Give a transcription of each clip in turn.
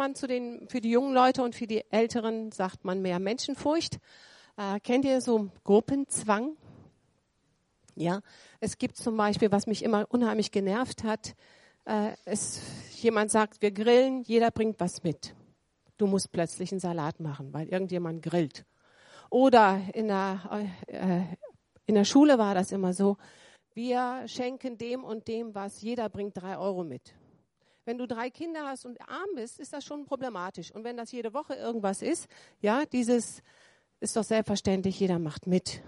man für die jungen Leute und für die Älteren sagt man mehr Menschenfurcht. Kennt ihr so Gruppenzwang? Ja, es gibt zum Beispiel, was mich immer unheimlich genervt hat, jemand sagt, wir grillen, jeder bringt was mit. Du musst plötzlich einen Salat machen, weil irgendjemand grillt. Oder in der Schule war das immer so, wir schenken dem und dem was, jeder bringt 3 Euro mit. Wenn du 3 Kinder hast und arm bist, ist das schon problematisch. Und wenn das jede Woche irgendwas ist, ja, dieses ist doch selbstverständlich, jeder macht mit.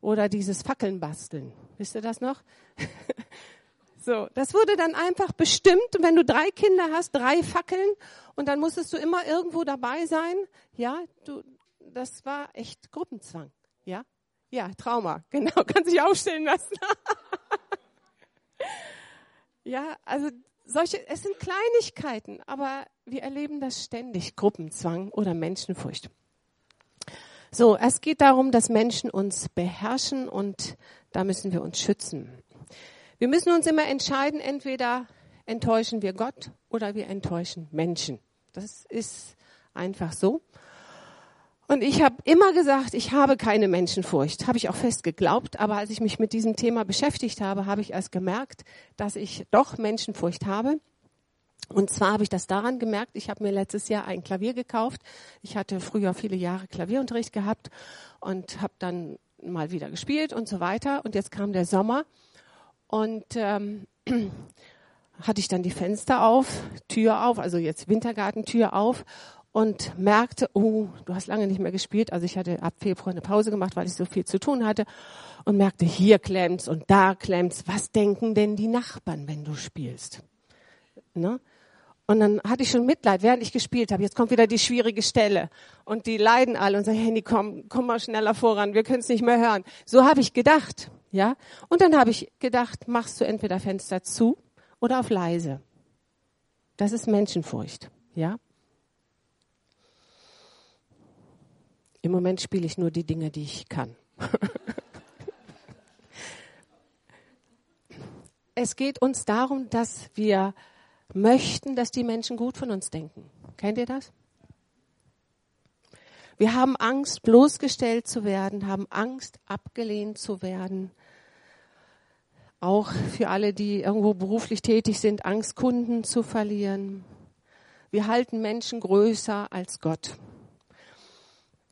Oder dieses Fackeln basteln. Wisst ihr das noch? So, das wurde dann einfach bestimmt. Und wenn du 3 Kinder hast, 3 Fackeln und dann musstest du immer irgendwo dabei sein. Ja, das war echt Gruppenzwang. Ja, ja, Trauma. Genau, kann sich aufstellen lassen. Ja, also es sind Kleinigkeiten, aber wir erleben das ständig, Gruppenzwang oder Menschenfurcht. So, es geht darum, dass Menschen uns beherrschen und da müssen wir uns schützen. Wir müssen uns immer entscheiden, entweder enttäuschen wir Gott oder wir enttäuschen Menschen. Das ist einfach so. Und ich habe immer gesagt, ich habe keine Menschenfurcht. Habe ich auch fest geglaubt, aber als ich mich mit diesem Thema beschäftigt habe, habe ich erst gemerkt, dass ich doch Menschenfurcht habe. Und zwar habe ich das daran gemerkt, ich habe mir letztes Jahr ein Klavier gekauft. Ich hatte früher viele Jahre Klavierunterricht gehabt und habe dann mal wieder gespielt und so weiter. Und jetzt kam der Sommer und hatte ich dann die Fenster auf, Tür auf, also jetzt Wintergartentür auf und merkte, oh, du hast lange nicht mehr gespielt. Also ich hatte ab Februar eine Pause gemacht, weil ich so viel zu tun hatte und merkte, hier klemmt's und da klemmt's. Was denken denn die Nachbarn, wenn du spielst? Ne? Und dann hatte ich schon Mitleid, während ich gespielt habe. Jetzt kommt wieder die schwierige Stelle. Und die leiden alle und sagen, Handy, komm mal schneller voran, wir können es nicht mehr hören. So habe ich gedacht. Ja? Und dann habe ich gedacht, machst du entweder Fenster zu oder auf leise. Das ist Menschenfurcht. Ja? Im Moment spiele ich nur die Dinge, die ich kann. Es geht uns darum, dass wir möchten, dass die Menschen gut von uns denken. Kennt ihr das? Wir haben Angst, bloßgestellt zu werden, haben Angst, abgelehnt zu werden. Auch für alle, die irgendwo beruflich tätig sind, Angst, Kunden zu verlieren. Wir halten Menschen größer als Gott.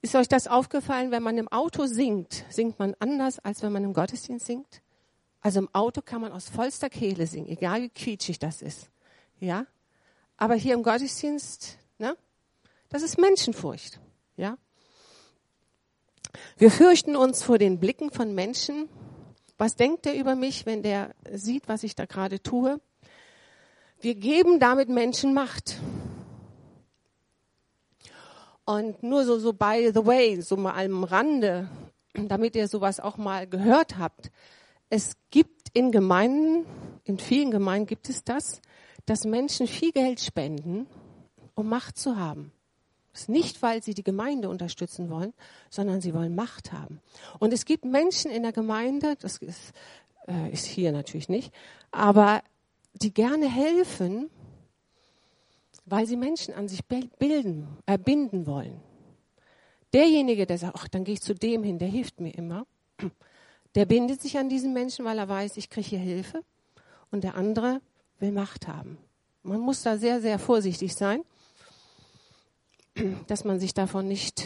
Ist euch das aufgefallen, wenn man im Auto singt, singt man anders, als wenn man im Gottesdienst singt? Also im Auto kann man aus vollster Kehle singen, egal wie quietschig das ist. Ja, aber hier im Gottesdienst, ne, das ist Menschenfurcht. Ja, wir fürchten uns vor den Blicken von Menschen. Was denkt der über mich, wenn der sieht, was ich da gerade tue? Wir geben damit Menschen Macht. Und nur so by the way, so mal am Rande, damit ihr sowas auch mal gehört habt. Es gibt in Gemeinden, in vielen Gemeinden gibt es das, dass Menschen viel Geld spenden, um Macht zu haben. Das ist nicht, weil sie die Gemeinde unterstützen wollen, sondern sie wollen Macht haben. Und es gibt Menschen in der Gemeinde, das ist hier natürlich nicht, aber die gerne helfen, weil sie Menschen an sich binden wollen. Derjenige, der sagt, ach, dann gehe ich zu dem hin, der hilft mir immer, der bindet sich an diesen Menschen, weil er weiß, ich kriege hier Hilfe. Und der andere will Macht haben. Man muss da sehr, sehr vorsichtig sein, dass man sich davon nicht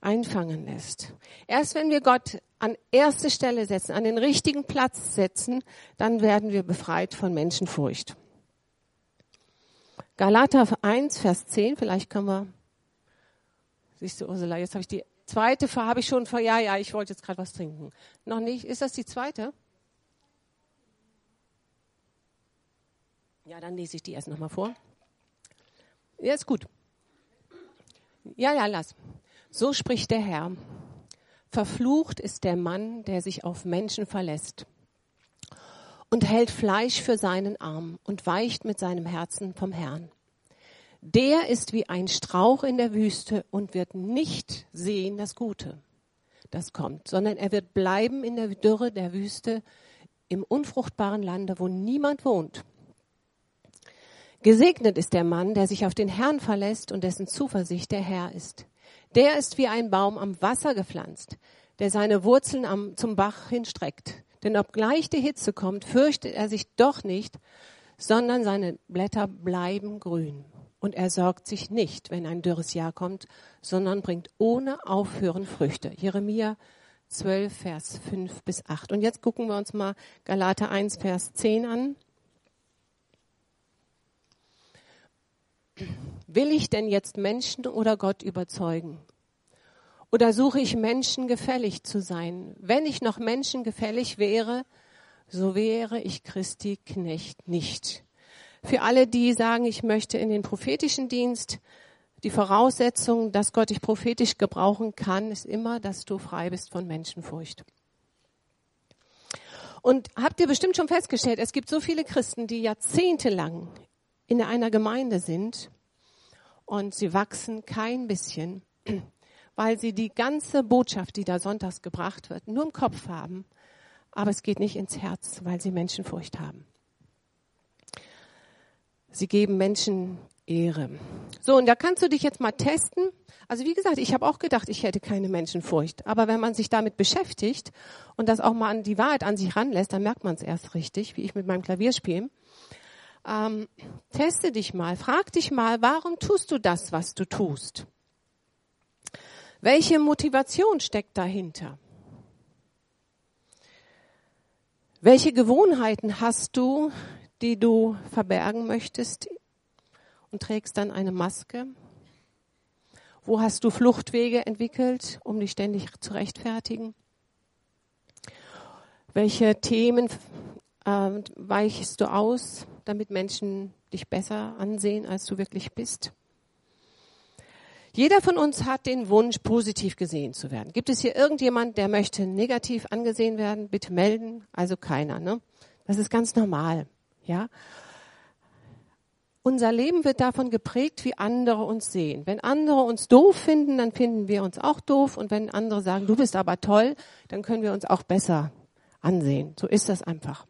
einfangen lässt. Erst wenn wir Gott an erste Stelle setzen, an den richtigen Platz setzen, dann werden wir befreit von Menschenfurcht. Galater 1, Vers 10, vielleicht können wir, siehst du Ursula, jetzt habe ich die zweite, habe ich schon, ja, ich wollte jetzt gerade was trinken. Noch nicht, ist das die zweite? Ja, dann lese ich die erst nochmal vor. Ja, ist gut. Ja, lass. So spricht der Herr. Verflucht ist der Mann, der sich auf Menschen verlässt und hält Fleisch für seinen Arm und weicht mit seinem Herzen vom Herrn. Der ist wie ein Strauch in der Wüste und wird nicht sehen das Gute, das kommt, sondern er wird bleiben in der Dürre der Wüste, im unfruchtbaren Lande, wo niemand wohnt. Gesegnet ist der Mann, der sich auf den Herrn verlässt und dessen Zuversicht der Herr ist. Der ist wie ein Baum am Wasser gepflanzt, der seine Wurzeln zum Bach hinstreckt. Denn obgleich die Hitze kommt, fürchtet er sich doch nicht, sondern seine Blätter bleiben grün. Und er sorgt sich nicht, wenn ein dürres Jahr kommt, sondern bringt ohne Aufhören Früchte. Jeremia 12, Vers 5 bis 8. Und jetzt gucken wir uns mal Galater 1, Vers 10 an. Will ich denn jetzt Menschen oder Gott überzeugen? Oder suche ich Menschen gefällig zu sein? Wenn ich noch Menschen gefällig wäre, so wäre ich Christi Knecht nicht. Für alle, die sagen, ich möchte in den prophetischen Dienst, die Voraussetzung, dass Gott dich prophetisch gebrauchen kann, ist immer, dass du frei bist von Menschenfurcht. Und habt ihr bestimmt schon festgestellt, es gibt so viele Christen, die jahrzehntelang in einer Gemeinde sind und sie wachsen kein bisschen, weil sie die ganze Botschaft, die da sonntags gebracht wird, nur im Kopf haben, aber es geht nicht ins Herz, weil sie Menschenfurcht haben. Sie geben Menschen Ehre. So, und da kannst du dich jetzt mal testen. Also wie gesagt, ich habe auch gedacht, ich hätte keine Menschenfurcht. Aber wenn man sich damit beschäftigt und das auch mal an die Wahrheit an sich ranlässt, dann merkt man es erst richtig, wie ich mit meinem Klavier spiele. Teste dich mal, frag dich mal, warum tust du das, was du tust? Welche Motivation steckt dahinter? Welche Gewohnheiten hast du, die du verbergen möchtest und trägst dann eine Maske? Wo hast du Fluchtwege entwickelt, um dich ständig zu rechtfertigen? Welche Themen weichst du aus, damit Menschen dich besser ansehen, als du wirklich bist? Jeder von uns hat den Wunsch, positiv gesehen zu werden. Gibt es hier irgendjemand, der möchte negativ angesehen werden? Bitte melden. Also keiner, ne? Das ist ganz normal, ja? Unser Leben wird davon geprägt, wie andere uns sehen. Wenn andere uns doof finden, dann finden wir uns auch doof. Und wenn andere sagen, du bist aber toll, dann können wir uns auch besser ansehen. So ist das einfach.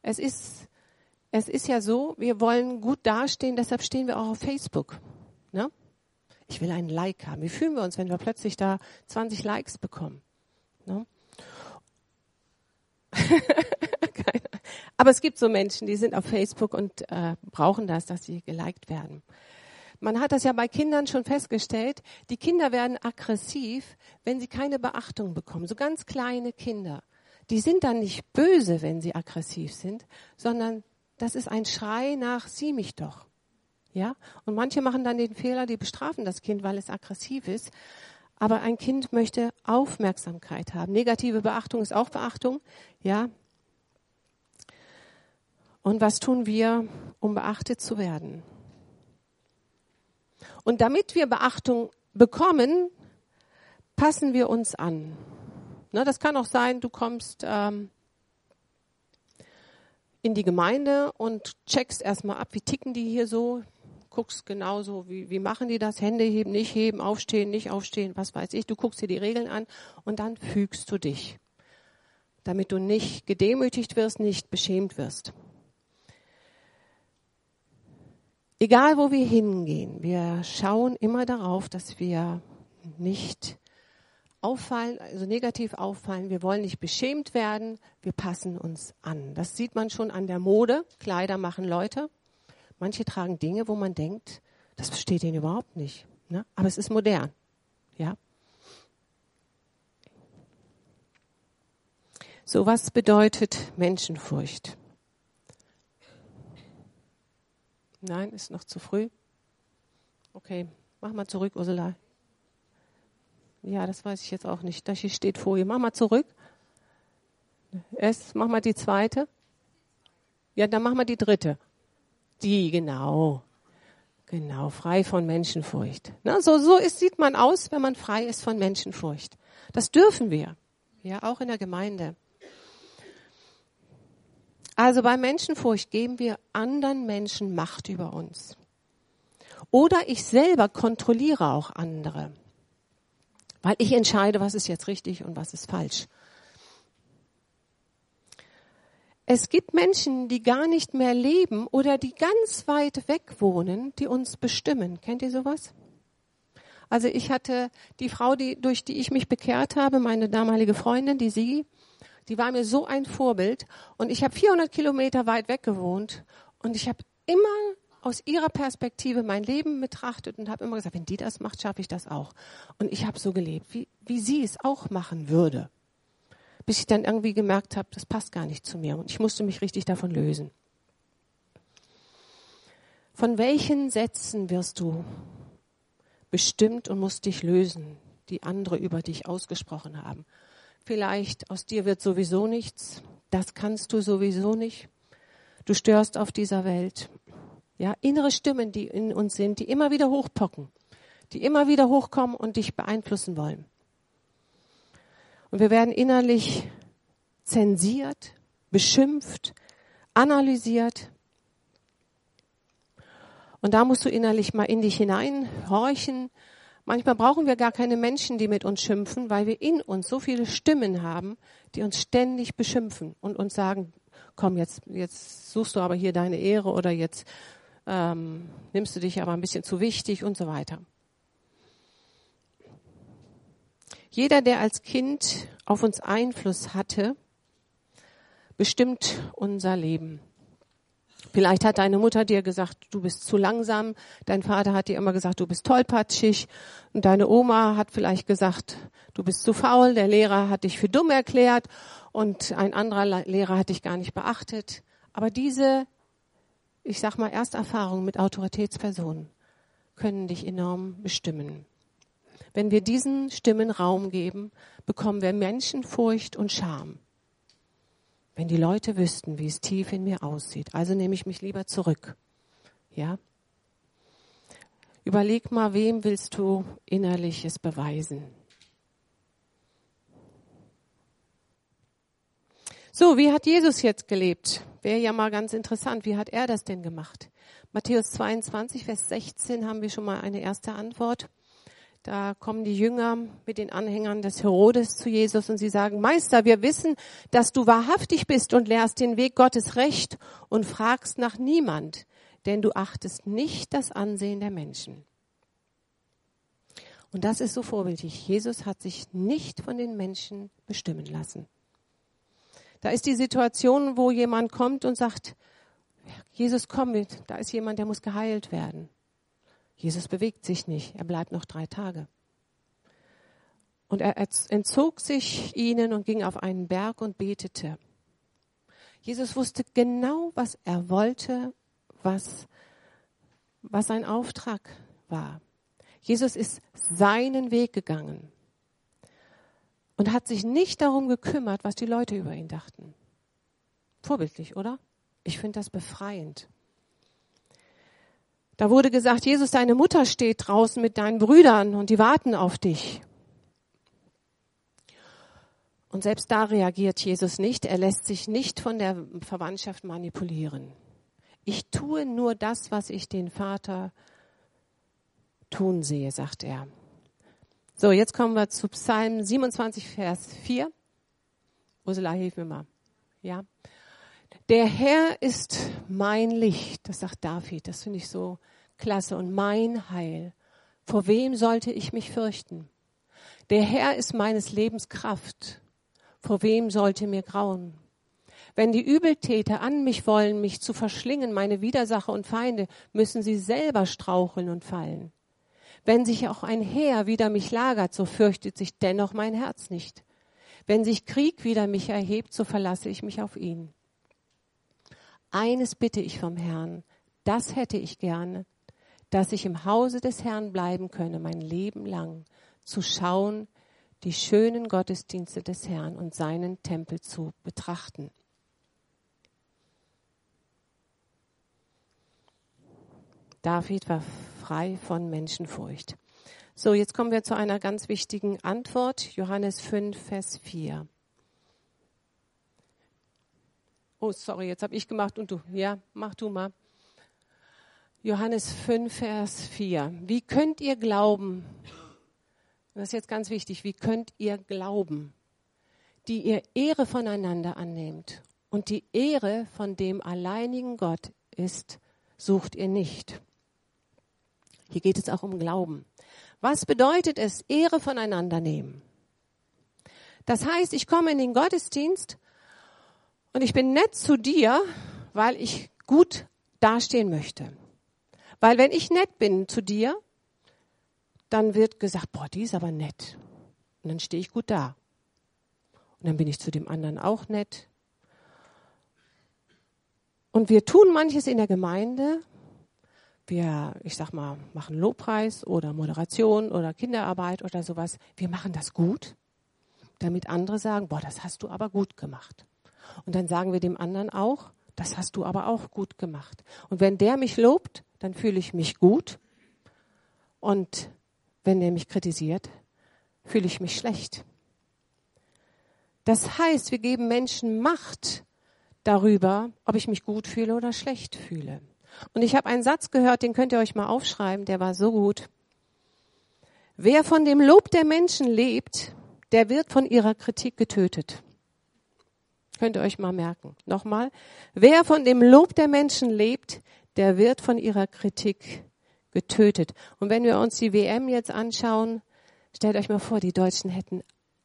Es ist ja so, wir wollen gut dastehen, deshalb stehen wir auch auf Facebook. Ne? Ich will einen Like haben. Wie fühlen wir uns, wenn wir plötzlich da 20 Likes bekommen? Ne? Aber es gibt so Menschen, die sind auf Facebook und brauchen das, dass sie geliked werden. Man hat das ja bei Kindern schon festgestellt, die Kinder werden aggressiv, wenn sie keine Beachtung bekommen. So ganz kleine Kinder. Die sind dann nicht böse, wenn sie aggressiv sind, sondern das ist ein Schrei nach, sieh mich doch. Ja? Und manche machen dann den Fehler, die bestrafen das Kind, weil es aggressiv ist. Aber ein Kind möchte Aufmerksamkeit haben. Negative Beachtung ist auch Beachtung. Ja? Und was tun wir, um beachtet zu werden? Und damit wir Beachtung bekommen, passen wir uns an. Das kann auch sein, du kommst in die Gemeinde und checkst erstmal ab, wie ticken die hier so, guckst genauso, wie machen die das, Hände heben, nicht heben, aufstehen, nicht aufstehen, was weiß ich. Du guckst dir die Regeln an und dann fügst du dich, damit du nicht gedemütigt wirst, nicht beschämt wirst. Egal, wo wir hingehen, wir schauen immer darauf, dass wir nicht auffallen, also negativ auffallen. Wir wollen nicht beschämt werden. Wir passen uns an. Das sieht man schon an der Mode. Kleider machen Leute. Manche tragen Dinge, wo man denkt, das versteht ihnen überhaupt nicht. Ne? Aber es ist modern. Ja? So, was bedeutet Menschenfurcht? Nein, ist noch zu früh. Okay, mach mal zurück, Ursula. Ja, das weiß ich jetzt auch nicht. Das hier steht Folie. Mach mal zurück. Mach mal die zweite. Ja, dann mach mal die dritte. Die, genau. Genau, frei von Menschenfurcht. Na, sieht man aus, wenn man frei ist von Menschenfurcht. Das dürfen wir. Ja, auch in der Gemeinde. Also bei Menschenfurcht geben wir anderen Menschen Macht über uns. Oder ich selber kontrolliere auch andere. Weil ich entscheide, was ist jetzt richtig und was ist falsch. Es gibt Menschen, die gar nicht mehr leben oder die ganz weit weg wohnen, die uns bestimmen. Kennt ihr sowas? Also ich hatte die Frau, durch die ich mich bekehrt habe, meine damalige Freundin, die Sigi, die war mir so ein Vorbild. Und ich habe 400 Kilometer weit weg gewohnt. Und ich habe immer aus ihrer Perspektive mein Leben betrachtet und habe immer gesagt, wenn die das macht, schaffe ich das auch. Und ich habe so gelebt, wie sie es auch machen würde. Bis ich dann irgendwie gemerkt habe, das passt gar nicht zu mir. Und ich musste mich richtig davon lösen. Von welchen Sätzen wirst du bestimmt und musst dich lösen, die andere über dich ausgesprochen haben? Vielleicht, aus dir wird sowieso nichts. Das kannst du sowieso nicht. Du störst auf dieser Welt. Ja, innere Stimmen, die in uns sind, die immer wieder hochpocken, die immer wieder hochkommen und dich beeinflussen wollen. Und wir werden innerlich zensiert, beschimpft, analysiert. Und da musst du innerlich mal in dich hineinhorchen. Manchmal brauchen wir gar keine Menschen, die mit uns schimpfen, weil wir in uns so viele Stimmen haben, die uns ständig beschimpfen und uns sagen, komm, jetzt suchst du aber hier deine Ehre oder jetzt nimmst du dich aber ein bisschen zu wichtig und so weiter. Jeder, der als Kind auf uns Einfluss hatte, bestimmt unser Leben. Vielleicht hat deine Mutter dir gesagt, du bist zu langsam. Dein Vater hat dir immer gesagt, du bist tollpatschig. Und deine Oma hat vielleicht gesagt, du bist zu faul. Der Lehrer hat dich für dumm erklärt und ein anderer Lehrer hat dich gar nicht beachtet. Aber diese, ich sag mal, Ersterfahrungen mit Autoritätspersonen können dich enorm bestimmen. Wenn wir diesen Stimmen Raum geben, bekommen wir Menschenfurcht und Scham. Wenn die Leute wüssten, wie es tief in mir aussieht, also nehme ich mich lieber zurück. Ja? Überleg mal, wem willst du Innerliches beweisen? So, wie hat Jesus jetzt gelebt? Wäre ja mal ganz interessant, wie hat er das denn gemacht? Matthäus 22, Vers 16 haben wir schon mal eine erste Antwort. Da kommen die Jünger mit den Anhängern des Herodes zu Jesus und sie sagen, Meister, wir wissen, dass du wahrhaftig bist und lehrst den Weg Gottes recht und fragst nach niemand, denn du achtest nicht das Ansehen der Menschen. Und das ist so vorbildlich. Jesus hat sich nicht von den Menschen bestimmen lassen. Da ist die Situation, wo jemand kommt und sagt, Jesus, komm mit, da ist jemand, der muss geheilt werden. Jesus bewegt sich nicht, er bleibt noch 3 Tage. Und er entzog sich ihnen und ging auf einen Berg und betete. Jesus wusste genau, was er wollte, was sein Auftrag war. Jesus ist seinen Weg gegangen und hat sich nicht darum gekümmert, was die Leute über ihn dachten. Vorbildlich, oder? Ich finde das befreiend. Da wurde gesagt, Jesus, deine Mutter steht draußen mit deinen Brüdern und die warten auf dich. Und selbst da reagiert Jesus nicht. Er lässt sich nicht von der Verwandtschaft manipulieren. Ich tue nur das, was ich den Vater tun sehe, sagt er. So, jetzt kommen wir zu Psalm 27, Vers 4. Ursula, hilf mir mal. Ja. Der Herr ist mein Licht, das sagt David, das finde ich so klasse, und mein Heil. Vor wem sollte ich mich fürchten? Der Herr ist meines Lebens Kraft. Vor wem sollte mir grauen? Wenn die Übeltäter an mich wollen, mich zu verschlingen, meine Widersacher und Feinde, müssen sie selber straucheln und fallen. Wenn sich auch ein Heer wider mich lagert, so fürchtet sich dennoch mein Herz nicht. Wenn sich Krieg wider mich erhebt, so verlasse ich mich auf ihn. Eines bitte ich vom Herrn, das hätte ich gerne, dass ich im Hause des Herrn bleiben könne, mein Leben lang, zu schauen, die schönen Gottesdienste des Herrn und seinen Tempel zu betrachten. David war frei von Menschenfurcht. So, jetzt kommen wir zu einer ganz wichtigen Antwort, Johannes 5, Vers 4. Oh, sorry, jetzt habe ich gemacht und du. Ja, mach du mal. Johannes 5, Vers 4. Wie könnt ihr glauben? Das ist jetzt ganz wichtig. Wie könnt ihr glauben, die ihr Ehre voneinander annehmt und die Ehre von dem alleinigen Gott ist, sucht ihr nicht. Hier geht es auch um Glauben. Was bedeutet es, Ehre voneinander nehmen? Das heißt, ich komme in den Gottesdienst und ich bin nett zu dir, weil ich gut dastehen möchte. Weil wenn ich nett bin zu dir, dann wird gesagt, boah, die ist aber nett. Und dann stehe ich gut da. Und dann bin ich zu dem anderen auch nett. Und wir tun manches in der Gemeinde. Wir, ich sag mal, machen Lobpreis oder Moderation oder Kinderarbeit oder sowas. Wir machen das gut, damit andere sagen, boah, das hast du aber gut gemacht. Und dann sagen wir dem anderen auch, das hast du aber auch gut gemacht. Und wenn der mich lobt, dann fühle ich mich gut. Und wenn der mich kritisiert, fühle ich mich schlecht. Das heißt, wir geben Menschen Macht darüber, ob ich mich gut fühle oder schlecht fühle. Und ich habe einen Satz gehört, den könnt ihr euch mal aufschreiben, der war so gut. Wer von dem Lob der Menschen lebt, der wird von ihrer Kritik getötet. Könnt ihr euch mal merken. Nochmal. Wer von dem Lob der Menschen lebt, der wird von ihrer Kritik getötet. Und wenn wir uns die WM jetzt anschauen, stellt euch mal vor, die Deutschen hätten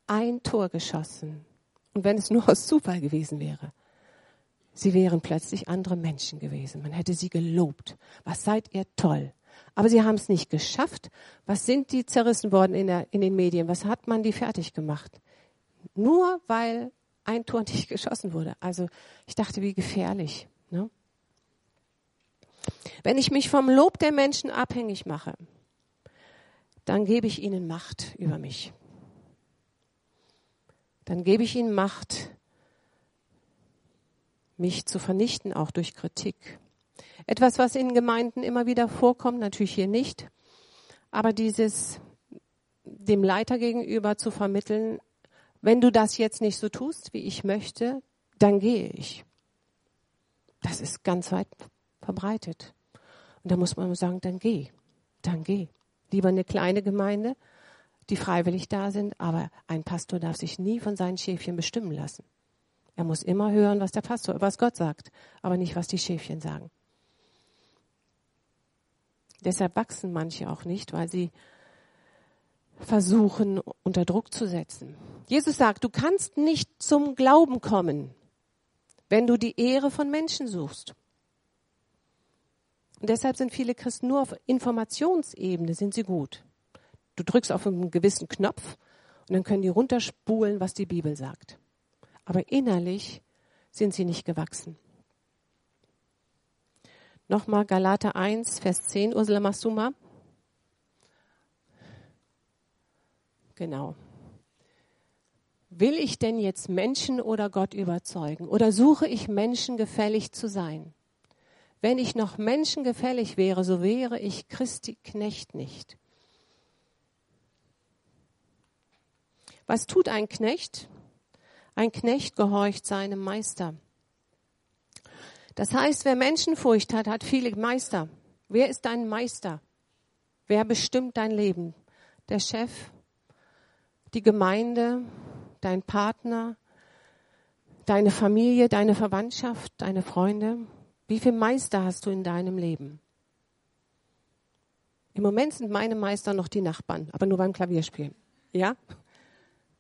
ein Tor geschossen. Und wenn es nur aus Zufall gewesen wäre. Sie wären plötzlich andere Menschen gewesen. Man hätte sie gelobt. Was seid ihr toll. Aber sie haben es nicht geschafft. Was sind die zerrissen worden in den Medien? Was hat man die fertig gemacht? Nur weil ein Tor nicht geschossen wurde. Also ich dachte, wie gefährlich. Ne? Wenn ich mich vom Lob der Menschen abhängig mache, dann gebe ich ihnen Macht über mich. Dann gebe ich ihnen Macht, mich zu vernichten, auch durch Kritik. Etwas, was in Gemeinden immer wieder vorkommt, natürlich hier nicht, aber dieses dem Leiter gegenüber zu vermitteln, wenn du das jetzt nicht so tust, wie ich möchte, dann gehe ich. Das ist ganz weit verbreitet. Und da muss man sagen, dann geh. Lieber eine kleine Gemeinde, die freiwillig da sind, aber ein Pastor darf sich nie von seinen Schäfchen bestimmen lassen. Er muss immer hören, was der Pastor, was Gott sagt, aber nicht, was die Schäfchen sagen. Deshalb wachsen manche auch nicht, weil sie versuchen, unter Druck zu setzen. Jesus sagt, du kannst nicht zum Glauben kommen, wenn du die Ehre von Menschen suchst. Und deshalb sind viele Christen nur auf Informationsebene sind sie gut. Du drückst auf einen gewissen Knopf und dann können die runterspulen, was die Bibel sagt. Aber innerlich sind sie nicht gewachsen. Nochmal Galater 1, Vers 10, Ursula, machst du mal? Genau. Will ich denn jetzt Menschen oder Gott überzeugen? Oder suche ich Menschen gefällig zu sein? Wenn ich noch Menschen gefällig wäre, so wäre ich Christi Knecht nicht. Was tut ein Knecht? Ein Knecht gehorcht seinem Meister. Das heißt, wer Menschenfurcht hat, hat viele Meister. Wer ist dein Meister? Wer bestimmt dein Leben? Der Chef, die Gemeinde, dein Partner, deine Familie, deine Verwandtschaft, deine Freunde. Wie viele Meister hast du in deinem Leben? Im Moment sind meine Meister noch die Nachbarn, aber nur beim Klavierspielen. Ja?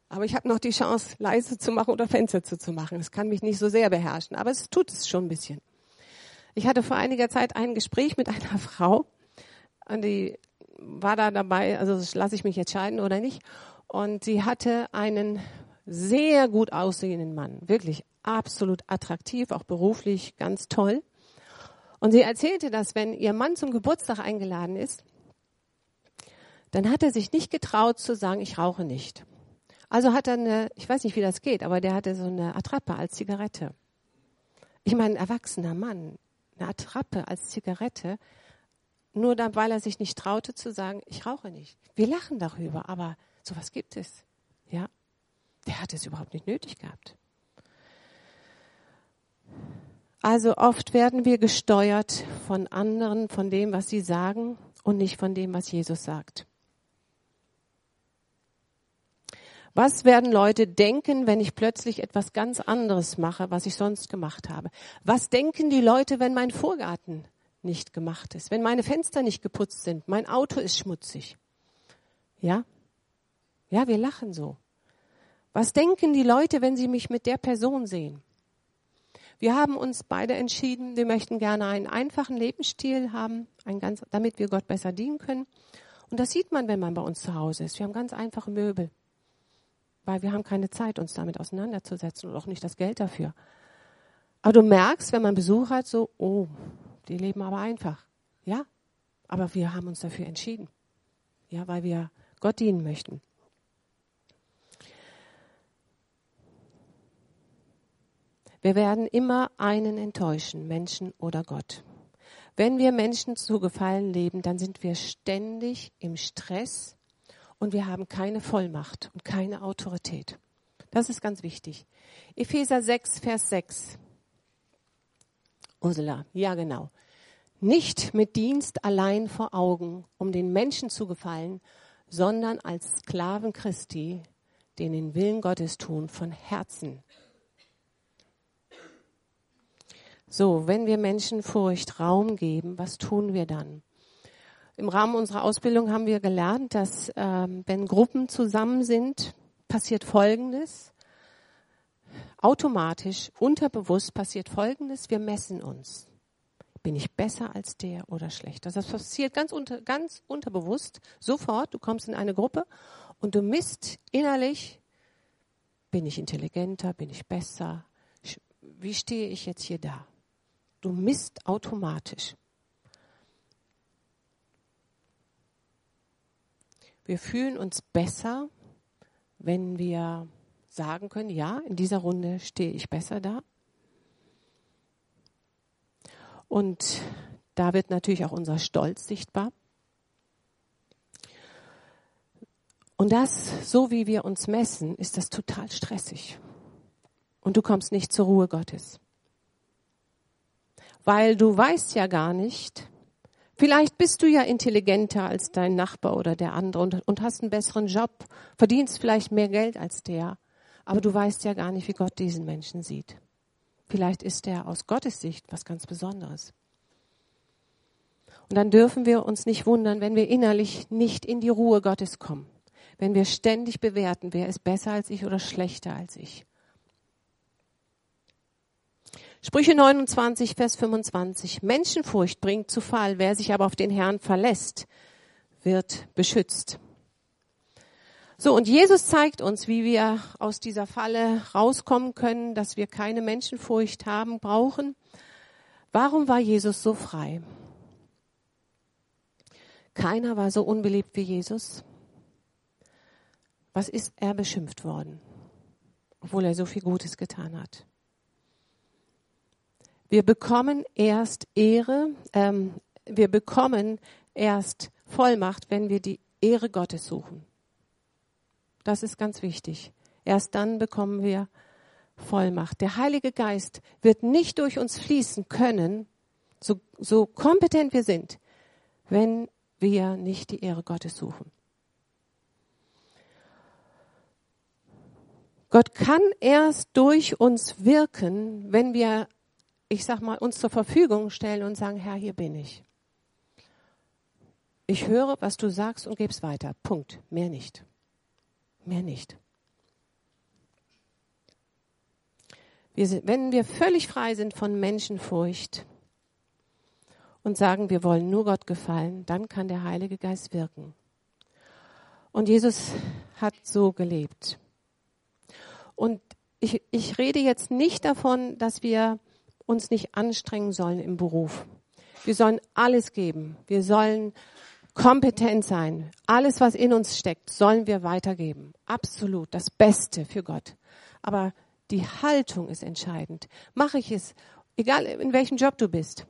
Aber ich habe noch die Chance, leise zu machen oder Fenster zuzumachen. Das kann mich nicht so sehr beherrschen, aber es tut es schon ein bisschen. Ich hatte vor einiger Zeit ein Gespräch mit einer Frau und die war da dabei, also lasse ich mich jetzt scheiden oder nicht. Und sie hatte einen sehr gut aussehenden Mann, wirklich absolut attraktiv, auch beruflich ganz toll. Und sie erzählte, dass wenn ihr Mann zum Geburtstag eingeladen ist, dann hat er sich nicht getraut zu sagen, ich rauche nicht. Also hat er eine, ich weiß nicht, wie das geht, aber der hatte so eine Attrappe als Zigarette. Ich meine, ein erwachsener Mann, eine Attrappe als Zigarette, nur dann, weil er sich nicht traute zu sagen, ich rauche nicht. Wir lachen darüber, aber sowas gibt es. Ja, der hat es überhaupt nicht nötig gehabt. Also oft werden wir gesteuert von anderen, von dem, was sie sagen und nicht von dem, was Jesus sagt. Was werden Leute denken, wenn ich plötzlich etwas ganz anderes mache, was ich sonst gemacht habe? Was denken die Leute, wenn mein Vorgarten nicht gemacht ist, wenn meine Fenster nicht geputzt sind, mein Auto ist schmutzig? Ja? Ja, wir lachen so. Was denken die Leute, wenn sie mich mit der Person sehen? Wir haben uns beide entschieden, wir möchten gerne einen einfachen Lebensstil haben, damit wir Gott besser dienen können. Und das sieht man, wenn man bei uns zu Hause ist. Wir haben ganz einfache Möbel, weil wir haben keine Zeit, uns damit auseinanderzusetzen und auch nicht das Geld dafür. Aber du merkst, wenn man Besuch hat, so, oh, die leben aber einfach. Ja, aber wir haben uns dafür entschieden. Ja, weil wir Gott dienen möchten. Wir werden immer einen enttäuschen, Menschen oder Gott. Wenn wir Menschen zu Gefallen leben, dann sind wir ständig im Stress und wir haben keine Vollmacht und keine Autorität. Das ist ganz wichtig. Epheser 6, Vers 6. Ursula, ja genau. Nicht mit Dienst allein vor Augen, um den Menschen zu gefallen, sondern als Sklaven Christi, den den Willen Gottes tun, von Herzen. So, wenn wir Menschenfurcht Raum geben, was tun wir dann? Im Rahmen unserer Ausbildung haben wir gelernt, dass wenn Gruppen zusammen sind, passiert Folgendes. Automatisch, unterbewusst passiert Folgendes. Wir messen uns. Bin ich besser als der oder schlechter? Das passiert ganz unterbewusst, sofort. Du kommst in eine Gruppe und du misst innerlich, bin ich intelligenter, bin ich besser? Wie stehe ich jetzt hier da? Du misst automatisch. Wir fühlen uns besser, wenn wir sagen können, ja, in dieser Runde stehe ich besser da. Und da wird natürlich auch unser Stolz sichtbar. Und das, so wie wir uns messen, ist das total stressig. Und du kommst nicht zur Ruhe Gottes. Weil du weißt ja gar nicht, vielleicht bist du ja intelligenter als dein Nachbar oder der andere und hast einen besseren Job, verdienst vielleicht mehr Geld als der, aber du weißt ja gar nicht, wie Gott diesen Menschen sieht. Vielleicht ist der aus Gottes Sicht was ganz Besonderes. Und dann dürfen wir uns nicht wundern, wenn wir innerlich nicht in die Ruhe Gottes kommen, wenn wir ständig bewerten, wer ist besser als ich oder schlechter als ich. Sprüche 29, Vers 25. Menschenfurcht bringt zu Fall, wer sich aber auf den Herrn verlässt, wird beschützt. So, und Jesus zeigt uns, wie wir aus dieser Falle rauskommen können, dass wir keine Menschenfurcht brauchen. Warum war Jesus so frei? Keiner war so unbeliebt wie Jesus. Was ist er beschimpft worden, obwohl er so viel Gutes getan hat? Wir bekommen erst Vollmacht, wenn wir die Ehre Gottes suchen. Das ist ganz wichtig. Erst dann bekommen wir Vollmacht. Der Heilige Geist wird nicht durch uns fließen können, so kompetent wir sind, wenn wir nicht die Ehre Gottes suchen. Gott kann erst durch uns wirken, wenn wir uns zur Verfügung stellen und sagen, Herr, hier bin ich. Ich höre, was du sagst und gebe es weiter. Punkt. Mehr nicht. Mehr nicht. Wenn wir völlig frei sind von Menschenfurcht und sagen, wir wollen nur Gott gefallen, dann kann der Heilige Geist wirken. Und Jesus hat so gelebt. Und ich rede jetzt nicht davon, dass wir uns nicht anstrengen sollen im Beruf. Wir sollen alles geben. Wir sollen kompetent sein. Alles, was in uns steckt, sollen wir weitergeben. Absolut das Beste für Gott. Aber die Haltung ist entscheidend. Mache ich es, egal in welchem Job du bist,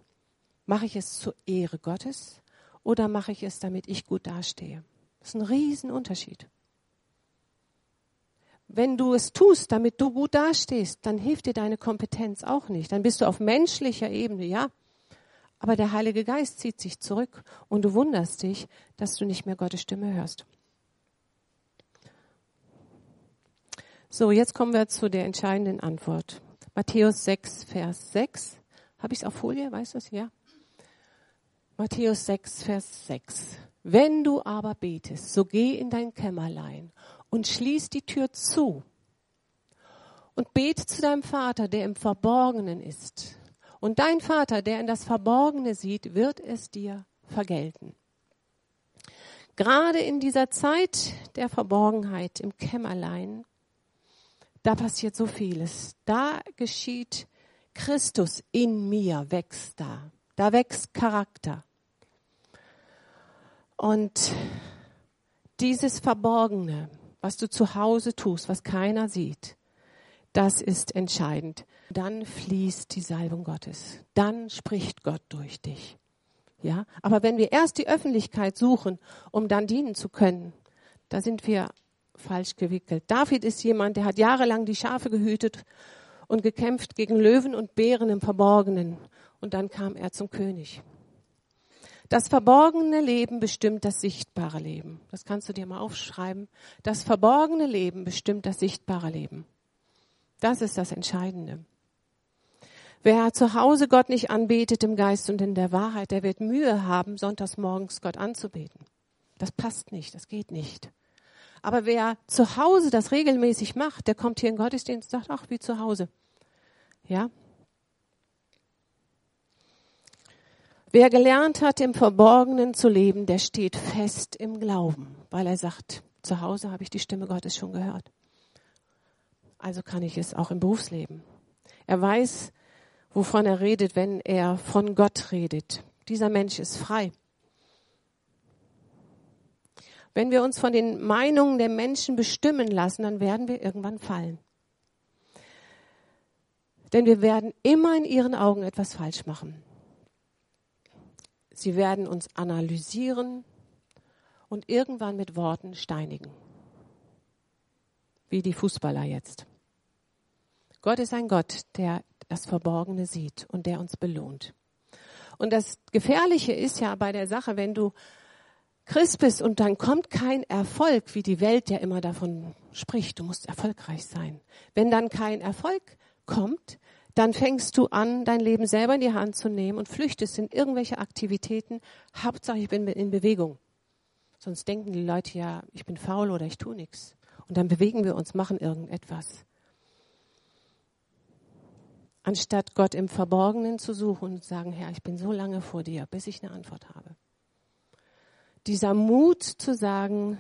mache ich es zur Ehre Gottes oder mache ich es, damit ich gut dastehe? Das ist ein Riesenunterschied. Wenn du es tust, damit du gut dastehst, dann hilft dir deine Kompetenz auch nicht. Dann bist du auf menschlicher Ebene, ja. Aber der Heilige Geist zieht sich zurück und du wunderst dich, dass du nicht mehr Gottes Stimme hörst. So, jetzt kommen wir zu der entscheidenden Antwort. Matthäus 6, Vers 6. Habe ich es auf Folie? Weißt du es? Ja. Matthäus 6, Vers 6. Wenn du aber betest, so geh in dein Kämmerlein und schließ die Tür zu und bete zu deinem Vater, der im Verborgenen ist. Und dein Vater, der in das Verborgene sieht, wird es dir vergelten. Gerade in dieser Zeit der Verborgenheit im Kämmerlein, da passiert so vieles. Da geschieht Christus in mir, wächst da. Da wächst Charakter. Und dieses Verborgene, was du zu Hause tust, was keiner sieht, das ist entscheidend. Dann fließt die Salbung Gottes. Dann spricht Gott durch dich. Ja, aber wenn wir erst die Öffentlichkeit suchen, um dann dienen zu können, da sind wir falsch gewickelt. David ist jemand, der hat jahrelang die Schafe gehütet und gekämpft gegen Löwen und Bären im Verborgenen. Und dann kam er zum König. Das verborgene Leben bestimmt das sichtbare Leben. Das kannst du dir mal aufschreiben. Das verborgene Leben bestimmt das sichtbare Leben. Das ist das Entscheidende. Wer zu Hause Gott nicht anbetet im Geist und in der Wahrheit, der wird Mühe haben, sonntags morgens Gott anzubeten. Das passt nicht, das geht nicht. Aber wer zu Hause das regelmäßig macht, der kommt hier in den Gottesdienst und sagt, ach, wie zu Hause. Ja? Wer gelernt hat, im Verborgenen zu leben, der steht fest im Glauben, weil er sagt, zu Hause habe ich die Stimme Gottes schon gehört. Also kann ich es auch im Berufsleben. Er weiß, wovon er redet, wenn er von Gott redet. Dieser Mensch ist frei. Wenn wir uns von den Meinungen der Menschen bestimmen lassen, dann werden wir irgendwann fallen. Denn wir werden immer in ihren Augen etwas falsch machen. Sie werden uns analysieren und irgendwann mit Worten steinigen. Wie die Fußballer jetzt. Gott ist ein Gott, der das Verborgene sieht und der uns belohnt. Und das Gefährliche ist ja bei der Sache, wenn du Christ bist und dann kommt kein Erfolg, wie die Welt ja immer davon spricht, du musst erfolgreich sein. Wenn dann kein Erfolg kommt, dann fängst du an, dein Leben selber in die Hand zu nehmen und flüchtest in irgendwelche Aktivitäten. Hauptsache, ich bin in Bewegung. Sonst denken die Leute ja, ich bin faul oder ich tue nichts. Und dann bewegen wir uns, machen irgendetwas. Anstatt Gott im Verborgenen zu suchen und zu sagen, Herr, ich bin so lange vor dir, bis ich eine Antwort habe. Dieser Mut zu sagen,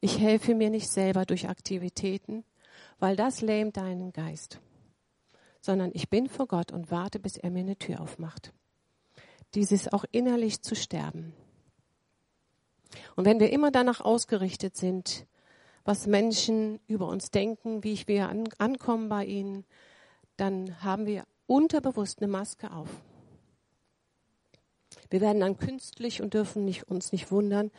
ich helfe mir nicht selber durch Aktivitäten, weil das lähmt deinen Geist. Sondern ich bin vor Gott und warte, bis er mir eine Tür aufmacht. Dieses auch innerlich zu sterben. Und wenn wir immer danach ausgerichtet sind, was Menschen über uns denken, wie wir ankommen bei ihnen, dann haben wir unterbewusst eine Maske auf. Wir werden dann künstlich und dürfen uns nicht wundern,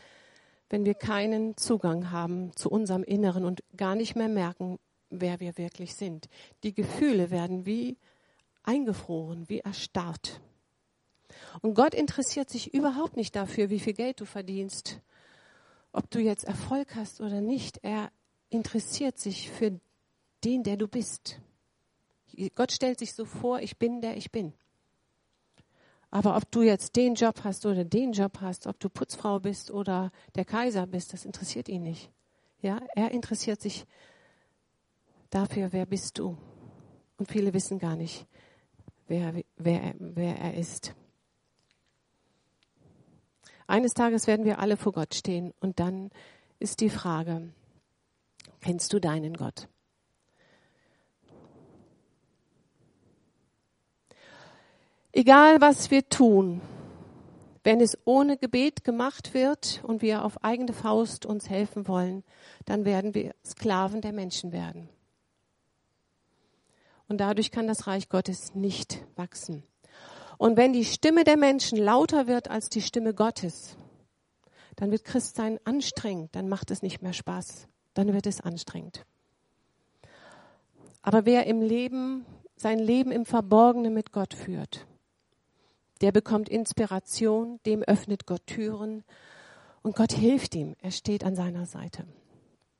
wenn wir keinen Zugang haben zu unserem Inneren und gar nicht mehr merken, wer wir wirklich sind. Die Gefühle werden wie eingefroren, wie erstarrt. Und Gott interessiert sich überhaupt nicht dafür, wie viel Geld du verdienst, ob du jetzt Erfolg hast oder nicht. Er interessiert sich für den, der du bist. Gott stellt sich so vor, ich bin, der ich bin. Aber ob du jetzt den Job hast oder den Job hast, ob du Putzfrau bist oder der Kaiser bist, das interessiert ihn nicht. Ja, er interessiert sich dafür, wer bist du? Und viele wissen gar nicht, wer er ist. Eines Tages werden wir alle vor Gott stehen und dann ist die Frage, kennst du deinen Gott? Egal, was wir tun, wenn es ohne Gebet gemacht wird und wir auf eigene Faust uns helfen wollen, dann werden wir Sklaven der Menschen werden. Und dadurch kann das Reich Gottes nicht wachsen. Und wenn die Stimme der Menschen lauter wird als die Stimme Gottes, dann wird Christsein anstrengend, dann macht es nicht mehr Spaß, dann wird es anstrengend. Aber wer sein Leben im Verborgenen mit Gott führt, der bekommt Inspiration, dem öffnet Gott Türen und Gott hilft ihm. Er steht an seiner Seite.